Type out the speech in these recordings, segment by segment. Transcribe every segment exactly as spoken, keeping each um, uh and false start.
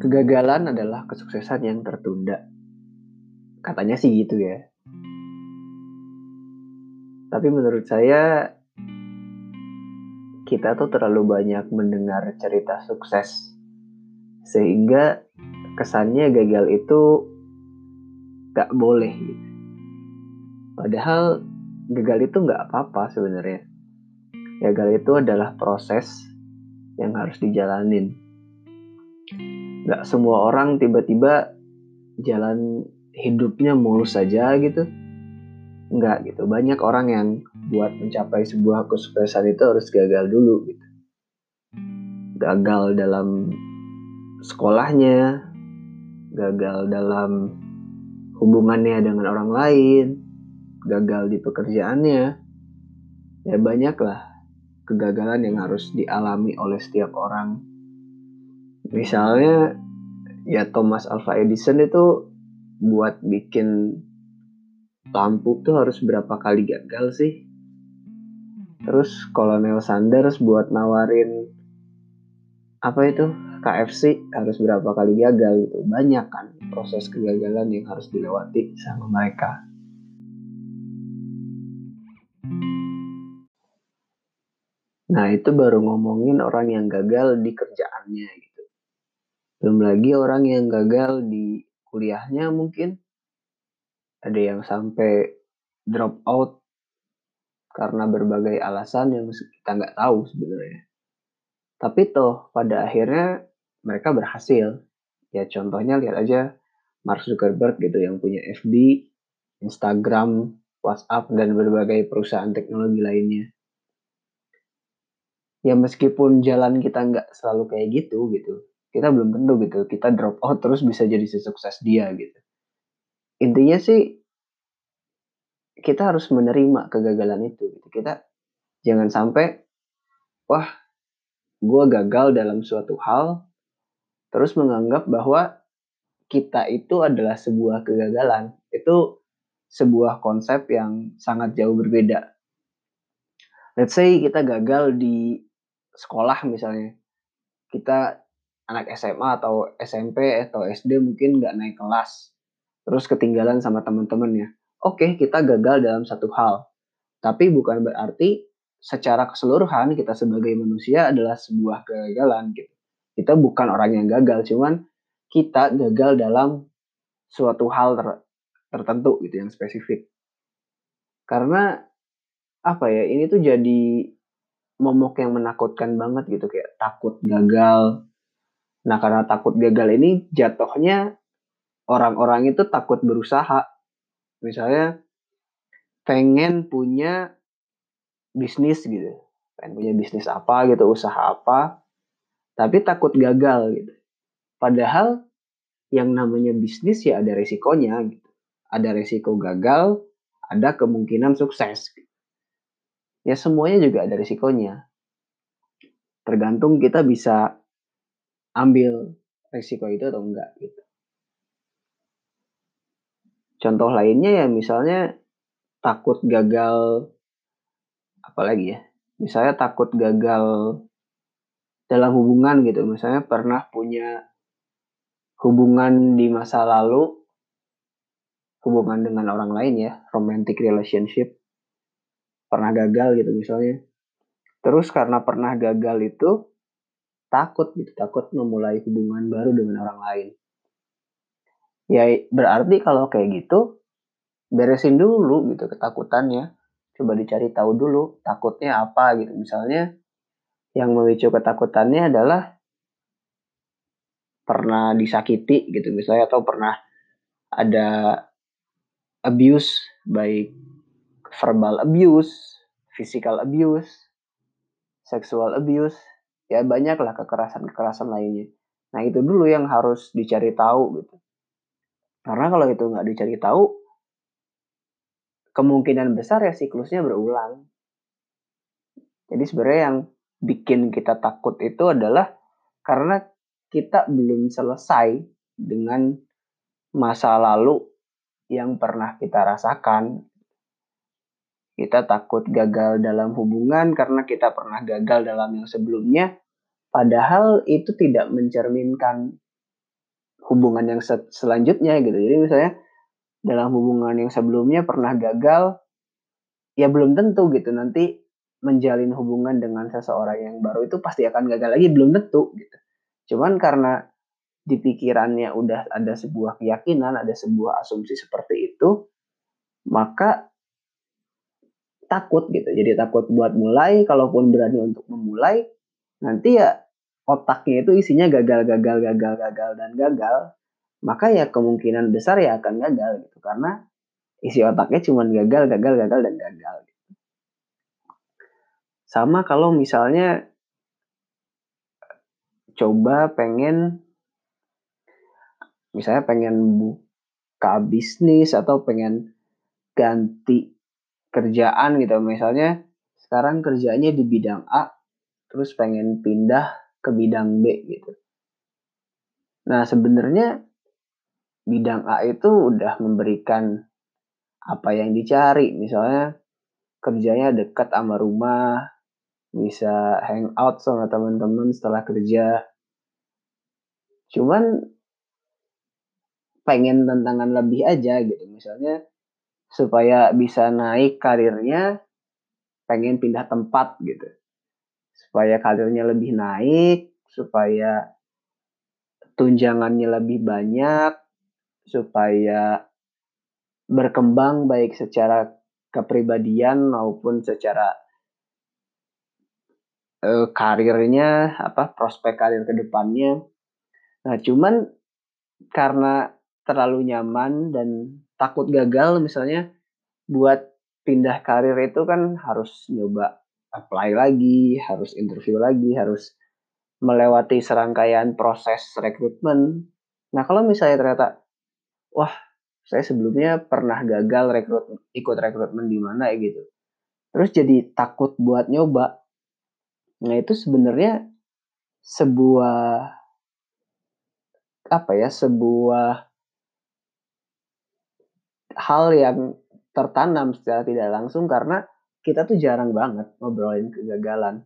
Kegagalan adalah kesuksesan yang tertunda. Katanya sih gitu ya. Tapi menurut saya, kita tuh terlalu banyak mendengar cerita sukses, sehingga kesannya gagal itu gak boleh gitu. Padahal gagal itu gak apa-apa sebenarnya. Gagal itu adalah proses yang harus dijalanin. Gak semua orang tiba-tiba jalan hidupnya mulus saja gitu. Enggak gitu, banyak orang yang buat mencapai sebuah kesuksesan itu harus gagal dulu gitu. Gagal dalam sekolahnya, gagal dalam hubungannya dengan orang lain, gagal di pekerjaannya. Ya banyaklah kegagalan yang harus dialami oleh setiap orang. Misalnya ya Thomas Alva Edison itu buat bikin lampu tuh harus berapa kali gagal sih? Terus Kolonel Sanders buat nawarin apa itu K F C harus berapa kali gagal gitu. Banyak kan proses kegagalan yang harus dilewati sama mereka. Nah itu baru ngomongin orang yang gagal di kerjaannya gitu. Belum lagi orang yang gagal di kuliahnya mungkin. Ada yang sampai drop out karena berbagai alasan yang kita nggak tahu sebenarnya. Tapi toh pada akhirnya mereka berhasil. Ya contohnya lihat aja Mark Zuckerberg gitu yang punya F B, Instagram, WhatsApp, dan berbagai perusahaan teknologi lainnya. Ya meskipun jalan kita nggak selalu kayak gitu gitu. Kita belum tentu gitu. Kita drop out terus bisa jadi sesukses dia gitu. Intinya sih kita harus menerima kegagalan itu. Kita jangan sampai, wah, gue gagal dalam suatu hal, terus menganggap bahwa kita itu adalah sebuah kegagalan. Itu sebuah konsep yang sangat jauh berbeda. Let's say kita gagal di sekolah misalnya. Kita anak S M A atau S M P atau S D mungkin nggak naik kelas. Terus ketinggalan sama teman-temannya. Oke, kita gagal dalam satu hal. Tapi bukan berarti secara keseluruhan kita sebagai manusia adalah sebuah kegagalan. Gitu. Kita bukan orang yang gagal, cuman kita gagal dalam suatu hal ter- tertentu gitu yang spesifik. Karena apa ya? Ini tuh jadi momok yang menakutkan banget gitu, kayak takut gagal. Nah, karena takut gagal ini jatuhnya orang-orang itu takut berusaha. Misalnya pengen punya bisnis gitu. Pengen punya bisnis apa gitu, usaha apa. Tapi takut gagal gitu. Padahal yang namanya bisnis ya ada resikonya gitu. Ada resiko gagal, ada kemungkinan sukses. Gitu. Ya semuanya juga ada resikonya. Tergantung kita bisa ambil resiko itu atau enggak gitu. Contoh lainnya ya misalnya takut gagal, apalagi ya, misalnya takut gagal dalam hubungan gitu. Misalnya pernah punya hubungan di masa lalu, hubungan dengan orang lain ya, romantic relationship, pernah gagal gitu misalnya. Terus karena pernah gagal itu, takut gitu, takut memulai hubungan baru dengan orang lain. Ya berarti kalau kayak gitu beresin dulu gitu ketakutannya. Coba dicari tahu dulu takutnya apa gitu. Misalnya yang memicu ketakutannya adalah pernah disakiti gitu misalnya. Atau pernah ada abuse, baik verbal abuse, physical abuse, sexual abuse. Ya banyaklah kekerasan-kekerasan lainnya. Nah itu dulu yang harus dicari tahu gitu. Karena kalau itu nggak dicari tahu, kemungkinan besar ya siklusnya berulang. Jadi sebenarnya yang bikin kita takut itu adalah karena kita belum selesai dengan masa lalu yang pernah kita rasakan. Kita takut gagal dalam hubungan karena kita pernah gagal dalam yang sebelumnya. Padahal itu tidak mencerminkan hubungan yang selanjutnya gitu. Jadi misalnya dalam hubungan yang sebelumnya pernah gagal, ya belum tentu gitu nanti menjalin hubungan dengan seseorang yang baru itu pasti akan gagal lagi, belum tentu gitu. Cuman karena di pikirannya udah ada sebuah keyakinan, ada sebuah asumsi seperti itu, maka takut gitu. Jadi takut buat mulai, kalaupun berani untuk memulai, nanti ya otaknya itu isinya gagal, gagal, gagal, gagal, dan gagal, maka ya kemungkinan besar ya akan gagal gitu, karena isi otaknya cuma gagal, gagal, gagal, dan gagal gitu. Sama kalau misalnya coba pengen, misalnya pengen buka bisnis atau pengen ganti kerjaan gitu, misalnya sekarang kerjanya di bidang A, terus pengen pindah ke bidang B gitu. Nah sebenarnya bidang A itu udah memberikan apa yang dicari, misalnya kerjanya dekat sama rumah, bisa hangout sama teman-teman setelah kerja. Cuman pengen tantangan lebih aja gitu, misalnya supaya bisa naik karirnya, pengen pindah tempat gitu. Supaya karirnya lebih naik, supaya tunjangannya lebih banyak, supaya berkembang baik secara kepribadian maupun secara eh, karirnya, apa prospek karir ke depannya. Nah, cuman karena terlalu nyaman dan takut gagal misalnya, buat pindah karir itu kan harus nyoba apply lagi, harus interview lagi, harus melewati serangkaian proses rekrutmen. Nah kalau misalnya ternyata, wah saya sebelumnya pernah gagal rekrut, ikut rekrutmen di mana gitu, terus jadi takut buat nyoba. Nah itu sebenarnya sebuah apa ya, sebuah hal yang tertanam secara tidak langsung karena kita tuh jarang banget ngobrolin kegagalan.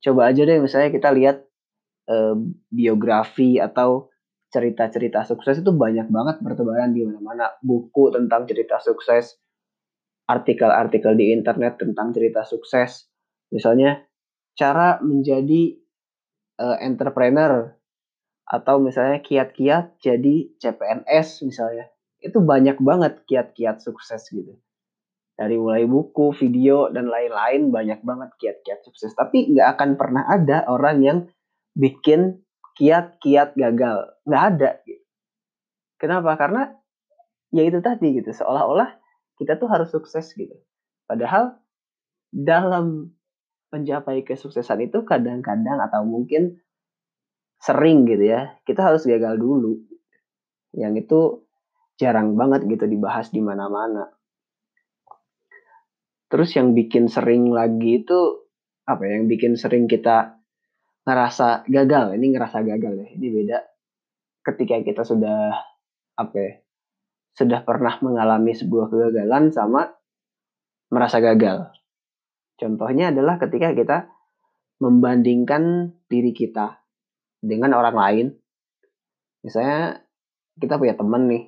Coba aja deh misalnya kita lihat eh, biografi atau cerita-cerita sukses itu banyak banget bertebaran di mana-mana. Buku tentang cerita sukses, artikel-artikel di internet tentang cerita sukses. Misalnya cara menjadi eh, entrepreneur atau misalnya kiat-kiat jadi C P N S misalnya. Itu banyak banget kiat-kiat sukses gitu. Dari mulai buku, video, dan lain-lain, banyak banget kiat-kiat sukses. Tapi nggak akan pernah ada orang yang bikin kiat-kiat gagal. Nggak ada. Kenapa? Karena ya itu tadi gitu. Seolah-olah kita tuh harus sukses gitu. Padahal dalam mencapai kesuksesan itu kadang-kadang atau mungkin sering gitu ya, kita harus gagal dulu. Yang itu jarang banget gitu dibahas di mana-mana. Terus yang bikin sering lagi itu apa ya, yang bikin sering kita ngerasa gagal, ini ngerasa gagal ya, ini beda ketika kita sudah apa ya, sudah pernah mengalami sebuah kegagalan sama merasa gagal. Contohnya adalah ketika kita membandingkan diri kita dengan orang lain. Misalnya kita punya teman nih,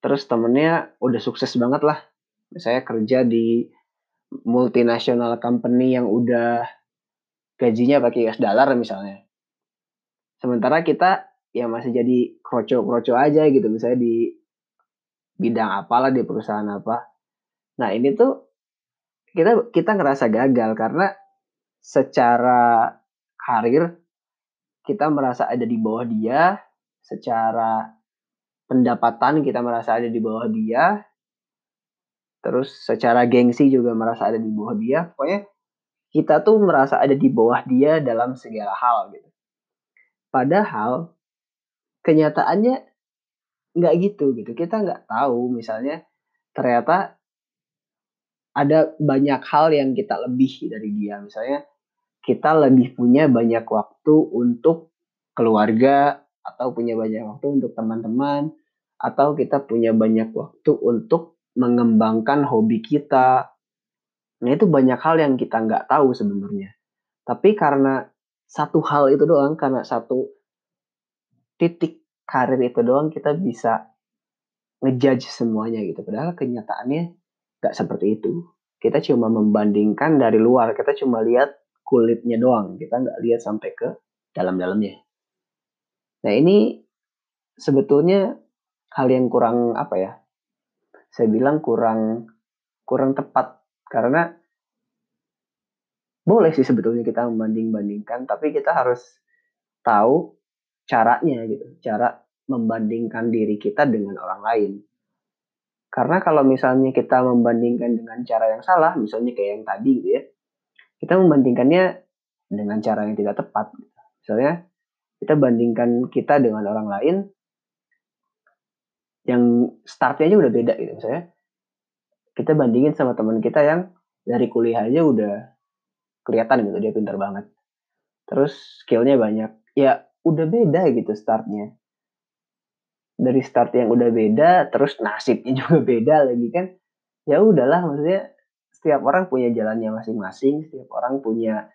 terus temennya udah sukses banget lah. Saya kerja di multinational company yang udah gajinya pakai U S dollar misalnya. Sementara kita ya masih jadi kroco-kroco aja gitu, misalnya di bidang apalah, di perusahaan apa. Nah ini tuh kita kita ngerasa gagal karena secara karir kita merasa ada di bawah dia, secara pendapatan kita merasa ada di bawah dia, terus secara gengsi juga merasa ada di bawah dia. Pokoknya kita tuh merasa ada di bawah dia dalam segala hal gitu. Padahal kenyataannya nggak gitu gitu. Kita nggak tahu misalnya ternyata ada banyak hal yang kita lebih dari dia. Misalnya kita lebih punya banyak waktu untuk keluarga, atau punya banyak waktu untuk teman-teman, atau kita punya banyak waktu untuk mengembangkan hobi kita. Nah itu banyak hal yang kita nggak tahu sebenarnya. Tapi karena satu hal itu doang, karena satu titik karir itu doang kita bisa ngejudge semuanya gitu. Padahal kenyataannya nggak seperti itu. Kita cuma membandingkan dari luar, kita cuma lihat kulitnya doang, kita nggak lihat sampai ke dalam-dalamnya. Nah ini sebetulnya hal yang kurang apa ya? Saya bilang kurang kurang tepat, karena boleh sih sebetulnya kita membanding-bandingkan, tapi kita harus tahu caranya gitu, cara membandingkan diri kita dengan orang lain. Karena kalau misalnya kita membandingkan dengan cara yang salah, misalnya kayak yang tadi gitu ya, kita membandingkannya dengan cara yang tidak tepat. Misalnya kita bandingkan kita dengan orang lain yang startnya aja udah beda gitu. Misalnya kita bandingin sama teman kita yang dari kuliah aja udah kelihatan gitu, dia pintar banget. Terus skillnya banyak. Ya udah beda gitu startnya. Dari start yang udah beda, terus nasibnya juga beda lagi kan. Ya udahlah, maksudnya setiap orang punya jalannya masing-masing, setiap orang punya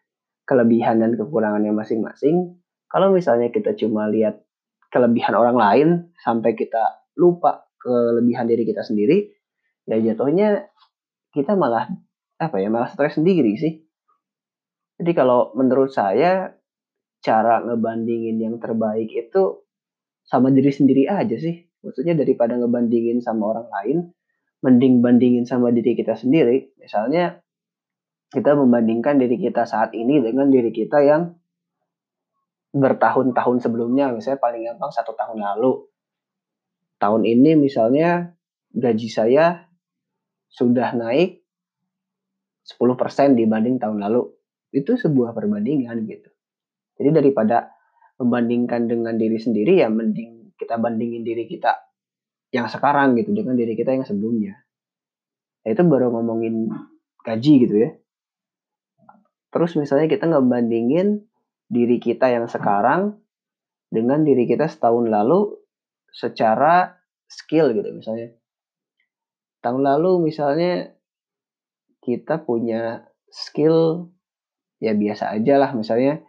kelebihan dan kekurangannya masing-masing. Kalau misalnya kita cuma lihat kelebihan orang lain sampai kita lupa kelebihan diri kita sendiri, ya jatuhnya kita malah apa ya, malah stres sendiri sih. Jadi kalau menurut saya cara ngebandingin yang terbaik itu sama diri sendiri aja sih. Maksudnya daripada ngebandingin sama orang lain, mending bandingin sama diri kita sendiri. Misalnya kita membandingkan diri kita saat ini dengan diri kita yang bertahun-tahun sebelumnya. Misalnya paling gampang satu tahun lalu. Tahun ini misalnya gaji saya sudah naik sepuluh persen dibanding tahun lalu. Itu sebuah perbandingan gitu. Jadi daripada membandingkan dengan diri sendiri, ya mending kita bandingin diri kita yang sekarang gitu dengan diri kita yang sebelumnya. Ya, itu baru ngomongin gaji gitu ya. Terus misalnya kita ngebandingin diri kita yang sekarang dengan diri kita setahun lalu secara skill gitu misalnya. Tahun lalu misalnya kita punya skill ya biasa aja lah, misalnya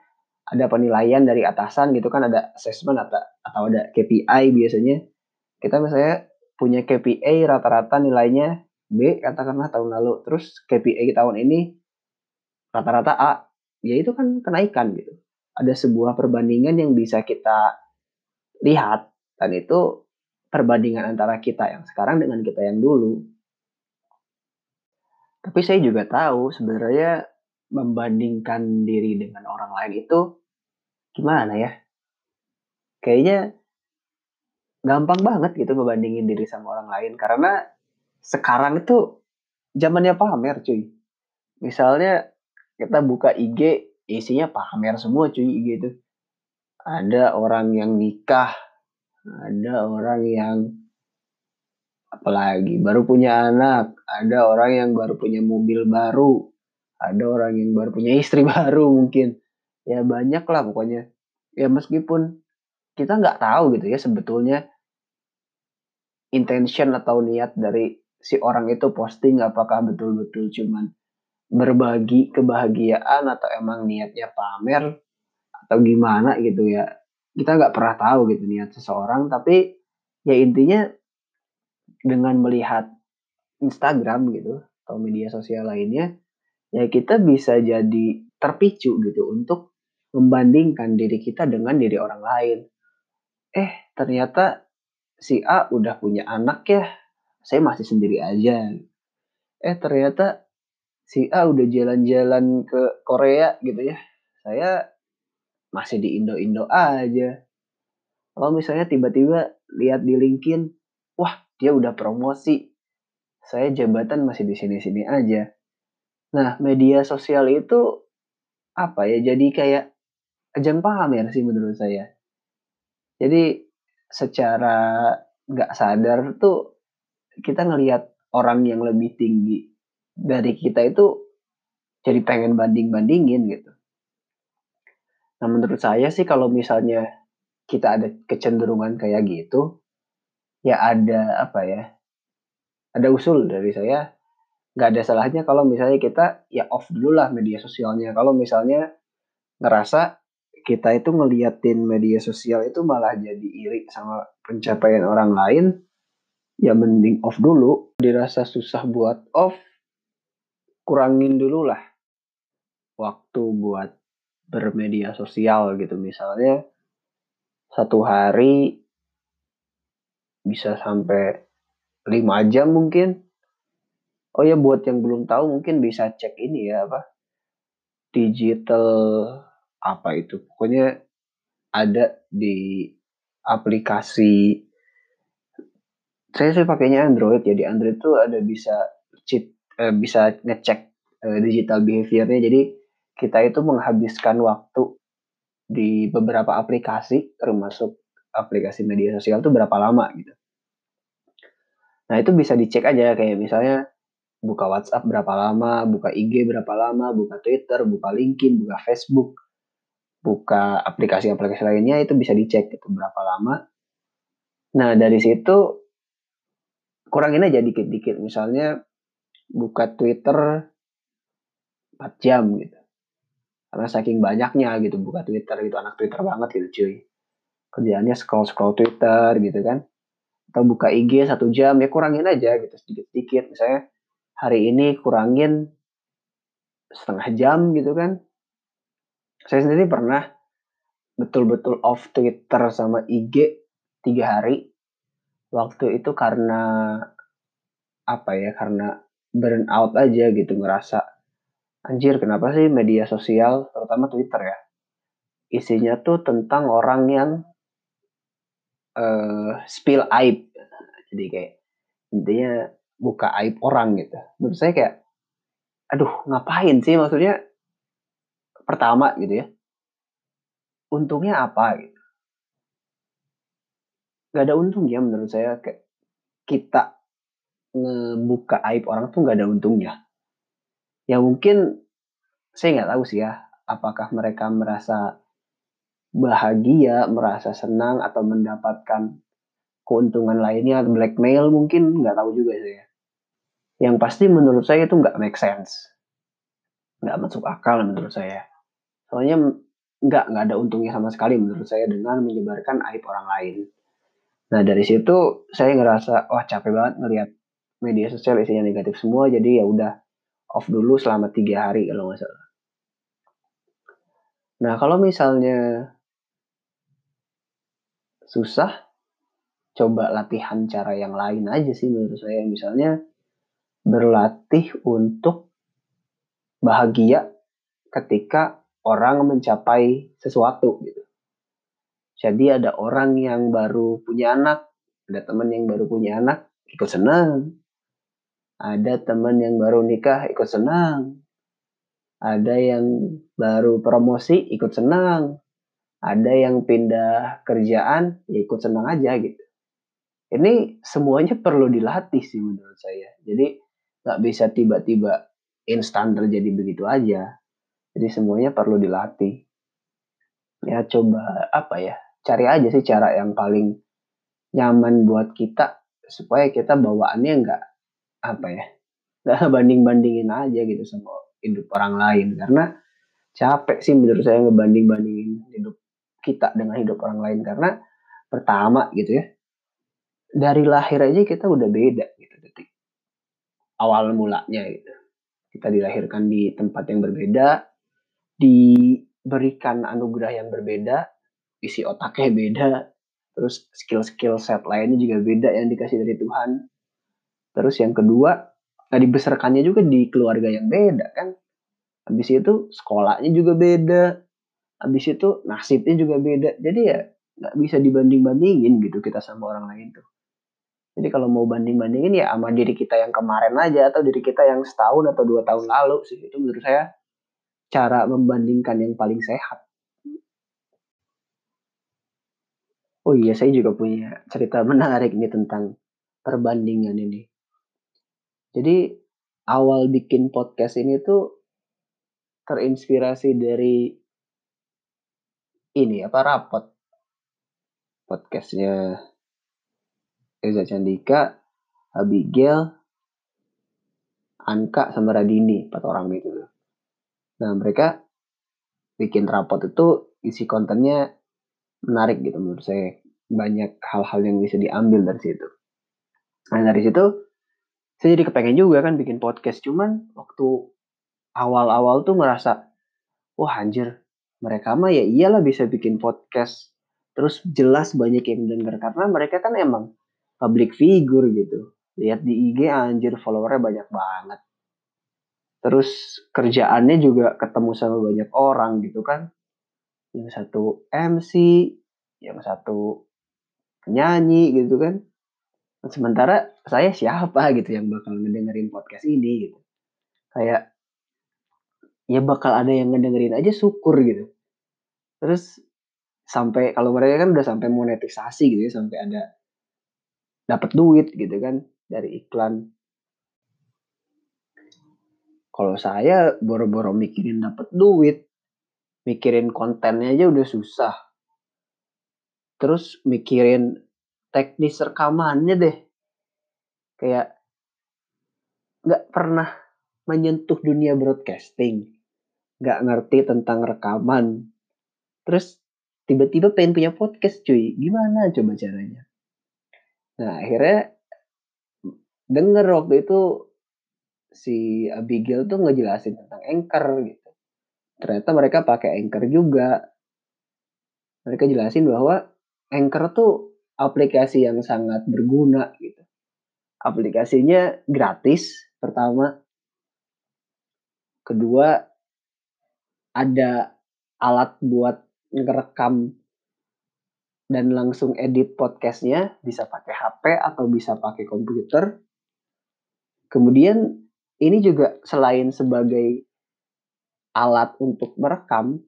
ada penilaian dari atasan gitu kan, ada assessment atau, atau ada K P I biasanya. Kita misalnya punya K P I rata-rata nilainya B katakanlah tahun lalu. Terus K P I tahun ini rata-rata A. Ya itu kan kenaikan gitu. Ada sebuah perbandingan yang bisa kita lihat. Dan itu perbandingan antara kita yang sekarang dengan kita yang dulu. Tapi saya juga tahu sebenarnya membandingkan diri dengan orang lain itu gimana ya? Kayaknya gampang banget gitu ngebandingin diri sama orang lain, karena sekarang itu zamannya pamer cuy. Misalnya kita buka I G, isinya pamer semua cuy I G itu. Ada orang yang nikah, ada orang yang apalagi baru punya anak, ada orang yang baru punya mobil baru, ada orang yang baru punya istri baru mungkin. Ya banyak lah pokoknya. Ya meskipun kita nggak tahu gitu ya sebetulnya intention atau niat dari si orang itu posting apakah betul-betul cuman berbagi kebahagiaan atau emang niatnya pamer atau gimana gitu ya. Kita nggak pernah tahu gitu niat seseorang, tapi ya intinya dengan melihat Instagram gitu atau media sosial lainnya, ya kita bisa jadi terpicu gitu untuk membandingkan diri kita dengan diri orang lain. Eh ternyata si A udah punya anak ya, saya masih sendiri aja. Eh ternyata si A udah jalan-jalan ke Korea gitu ya, saya masih di Indo-Indo aja. Kalau misalnya tiba-tiba lihat di LinkedIn, wah dia udah promosi, saya jabatan masih di sini-sini aja. Nah, media sosial itu apa ya? Jadi kayak ajang pamer sih menurut saya. Jadi secara nggak sadar tuh kita ngelihat orang yang lebih tinggi dari kita itu jadi pengen banding-bandingin gitu. Nah, menurut saya sih kalau misalnya kita ada kecenderungan kayak gitu, ya ada apa ya? Ada usul dari saya. Nggak ada salahnya kalau misalnya kita ya off dulu lah media sosialnya. Kalau misalnya ngerasa kita itu ngeliatin media sosial itu malah jadi iri sama pencapaian orang lain, ya mending off dulu. Dirasa susah buat off, kurangin dulu lah waktu buat bermedia sosial gitu. Misalnya satu hari bisa sampai lima jam mungkin. Oh ya, buat yang belum tahu mungkin bisa cek ini ya, apa digital apa itu, pokoknya ada di aplikasi. Saya sih pakainya Android ya, di Android tuh ada bisa cheat, eh, bisa ngecek eh, digital behavior-nya. Jadi kita itu menghabiskan waktu di beberapa aplikasi termasuk aplikasi media sosial tuh berapa lama gitu. Nah itu bisa dicek aja, kayak misalnya buka WhatsApp berapa lama, buka I G berapa lama, buka Twitter, buka LinkedIn, buka Facebook, buka aplikasi-aplikasi lainnya, itu bisa dicek itu berapa lama. Nah dari situ kurangin aja dikit-dikit, misalnya buka Twitter empat jam gitu. Karena saking banyaknya gitu buka Twitter gitu, anak Twitter banget gitu cuy. Kerjaannya scroll-scroll Twitter gitu kan. Atau buka I G satu jam, ya kurangin aja gitu sedikit-sedikit. Misalnya hari ini kurangin setengah jam gitu kan. Saya sendiri pernah betul-betul off Twitter sama I G tiga hari. Waktu itu karena apa ya, karena burn out aja gitu, ngerasa anjir kenapa sih media sosial, terutama Twitter ya, isinya tuh tentang orang yang uh, spill aib. Jadi kayak intinya buka aib orang gitu. Menurut saya kayak, aduh ngapain sih, maksudnya pertama gitu ya, untungnya apa gitu. Gak ada untung ya menurut saya, kayak kita ngebuka aib orang tuh gak ada untungnya. Ya mungkin saya nggak tahu sih ya, apakah mereka merasa bahagia, merasa senang atau mendapatkan keuntungan lainnya, blackmail mungkin, nggak tahu juga saya. Yang pasti menurut saya itu nggak make sense, nggak masuk akal menurut saya. Soalnya nggak nggak ada untungnya sama sekali menurut saya dengan menyebarkan aib orang lain. Nah dari situ saya ngerasa wah capek banget ngelihat media sosial isinya negatif semua. Jadi ya udah, off dulu selama tiga hari kalau nggak salah. Nah kalau misalnya susah, coba latihan cara yang lain aja sih menurut saya. Misalnya berlatih untuk bahagia ketika orang mencapai sesuatu gitu. Jadi ada orang yang baru punya anak, ada teman yang baru punya anak, ikut senang. Ada teman yang baru nikah, ikut senang. Ada yang baru promosi, ikut senang. Ada yang pindah kerjaan, ya ikut senang aja gitu. Ini semuanya perlu dilatih sih menurut saya. Jadi nggak bisa tiba-tiba instan terjadi begitu aja. Jadi semuanya perlu dilatih. Ya coba apa ya, cari aja sih cara yang paling nyaman buat kita. Supaya kita bawaannya nggak apa ya, nggak banding-bandingin aja gitu sama hidup orang lain. Karena capek sih menurut saya ngebanding-bandingin hidup kita dengan hidup orang lain. Karena pertama gitu ya, dari lahir aja kita udah beda gitu, detik awal mulanya gitu. Kita dilahirkan di tempat yang berbeda, diberikan anugerah yang berbeda, isi otaknya beda, terus skill-skill set lainnya juga beda yang dikasih dari Tuhan. Terus yang kedua, nah dibesarkannya juga di keluarga yang beda kan. Habis itu sekolahnya juga beda. Habis itu nasibnya juga beda. Jadi ya nggak bisa dibanding-bandingin gitu kita sama orang lain tuh. Jadi kalau mau banding-bandingin ya sama diri kita yang kemarin aja atau diri kita yang setahun atau dua tahun lalu sih. Itu menurut saya cara membandingkan yang paling sehat. Oh iya, saya juga punya cerita menarik nih tentang perbandingan ini. Jadi awal bikin podcast ini tuh terinspirasi dari ini apa rapot podcastnya Reza Candika, Abigail, Anka sama Radini, empat orang gitu. Nah mereka bikin rapot itu isi kontennya menarik gitu menurut saya. Banyak hal-hal yang bisa diambil dari situ. Nah dari situ saya jadi kepengen juga kan bikin podcast. Cuman waktu awal-awal tuh ngerasa, wah anjir, mereka mah ya iyalah bisa bikin podcast. Terus jelas banyak yang denger. Karena mereka kan emang public figure gitu. Lihat di I G anjir followernya banyak banget. Terus kerjaannya juga ketemu sama banyak orang gitu kan. Yang satu M C, yang satu penyanyi gitu kan. Sementara saya siapa gitu yang bakal ngedengerin podcast ini gitu. Kayak ya bakal ada yang ngedengerin aja syukur gitu. Terus sampai kalau mereka kan udah sampai monetisasi gitu ya, sampai ada dapat duit gitu kan dari iklan. Kalau saya boro-boro mikirin dapat duit, mikirin kontennya aja udah susah. Terus mikirin teknis rekamannya deh. Kayak gak pernah menyentuh dunia broadcasting. Gak ngerti tentang rekaman. Terus tiba-tiba pengen punya podcast cuy. Gimana coba caranya? Nah akhirnya denger waktu itu si Abigail tuh ngejelasin tentang Anchor gitu. Ternyata mereka pakai Anchor juga. Mereka jelasin bahwa Anchor tuh aplikasi yang sangat berguna gitu. Aplikasinya gratis pertama. Kedua ada alat buat ngerekam dan langsung edit podcastnya. Bisa pakai H P atau bisa pakai komputer. Kemudian ini juga selain sebagai alat untuk merekam,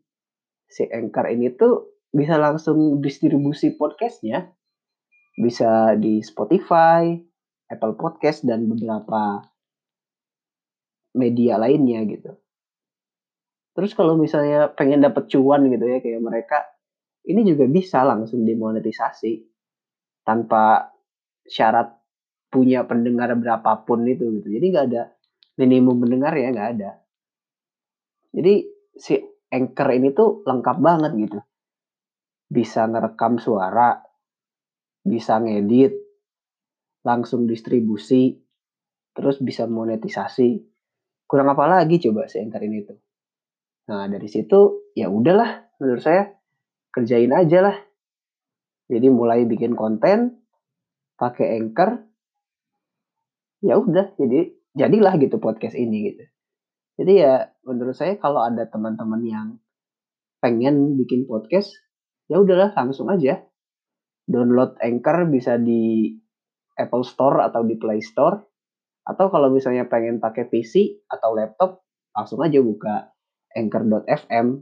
si Anchor ini tuh bisa langsung distribusi podcastnya. Bisa di Spotify, Apple Podcast, dan beberapa media lainnya gitu. Terus kalau misalnya pengen dapet cuan gitu ya kayak mereka, ini juga bisa langsung dimonetisasi tanpa syarat punya pendengar berapapun itu gitu. Jadi nggak ada minimum pendengar ya, nggak ada. Jadi si Anchor ini tuh lengkap banget gitu. Bisa ngerekam suara, bisa ngedit, langsung distribusi, terus bisa monetisasi. Kurang apa lagi coba si Anchor ini tuh. Nah dari situ ya udahlah menurut saya kerjain aja lah. Jadi mulai bikin konten pakai Anchor. Ya udah jadi jadilah gitu podcast ini gitu. Jadi ya menurut saya kalau ada teman-teman yang pengen bikin podcast, ya udahlah langsung aja. Download Anchor bisa di Apple Store atau di Play Store. Atau kalau misalnya pengen pakai P C atau laptop, langsung aja buka anchor dot f m.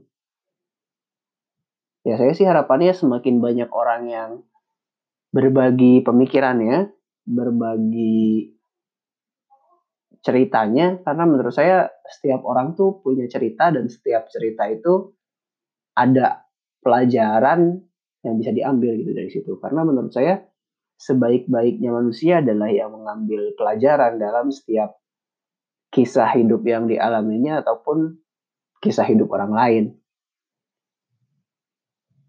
Ya saya sih harapannya semakin banyak orang yang berbagi pemikirannya, berbagi ceritanya. Karena menurut saya setiap orang tuh punya cerita dan setiap cerita itu ada pelajaran yang bisa diambil gitu dari situ. Karena menurut saya sebaik-baiknya manusia adalah yang mengambil pelajaran dalam setiap kisah hidup yang dialaminya ataupun kisah hidup orang lain.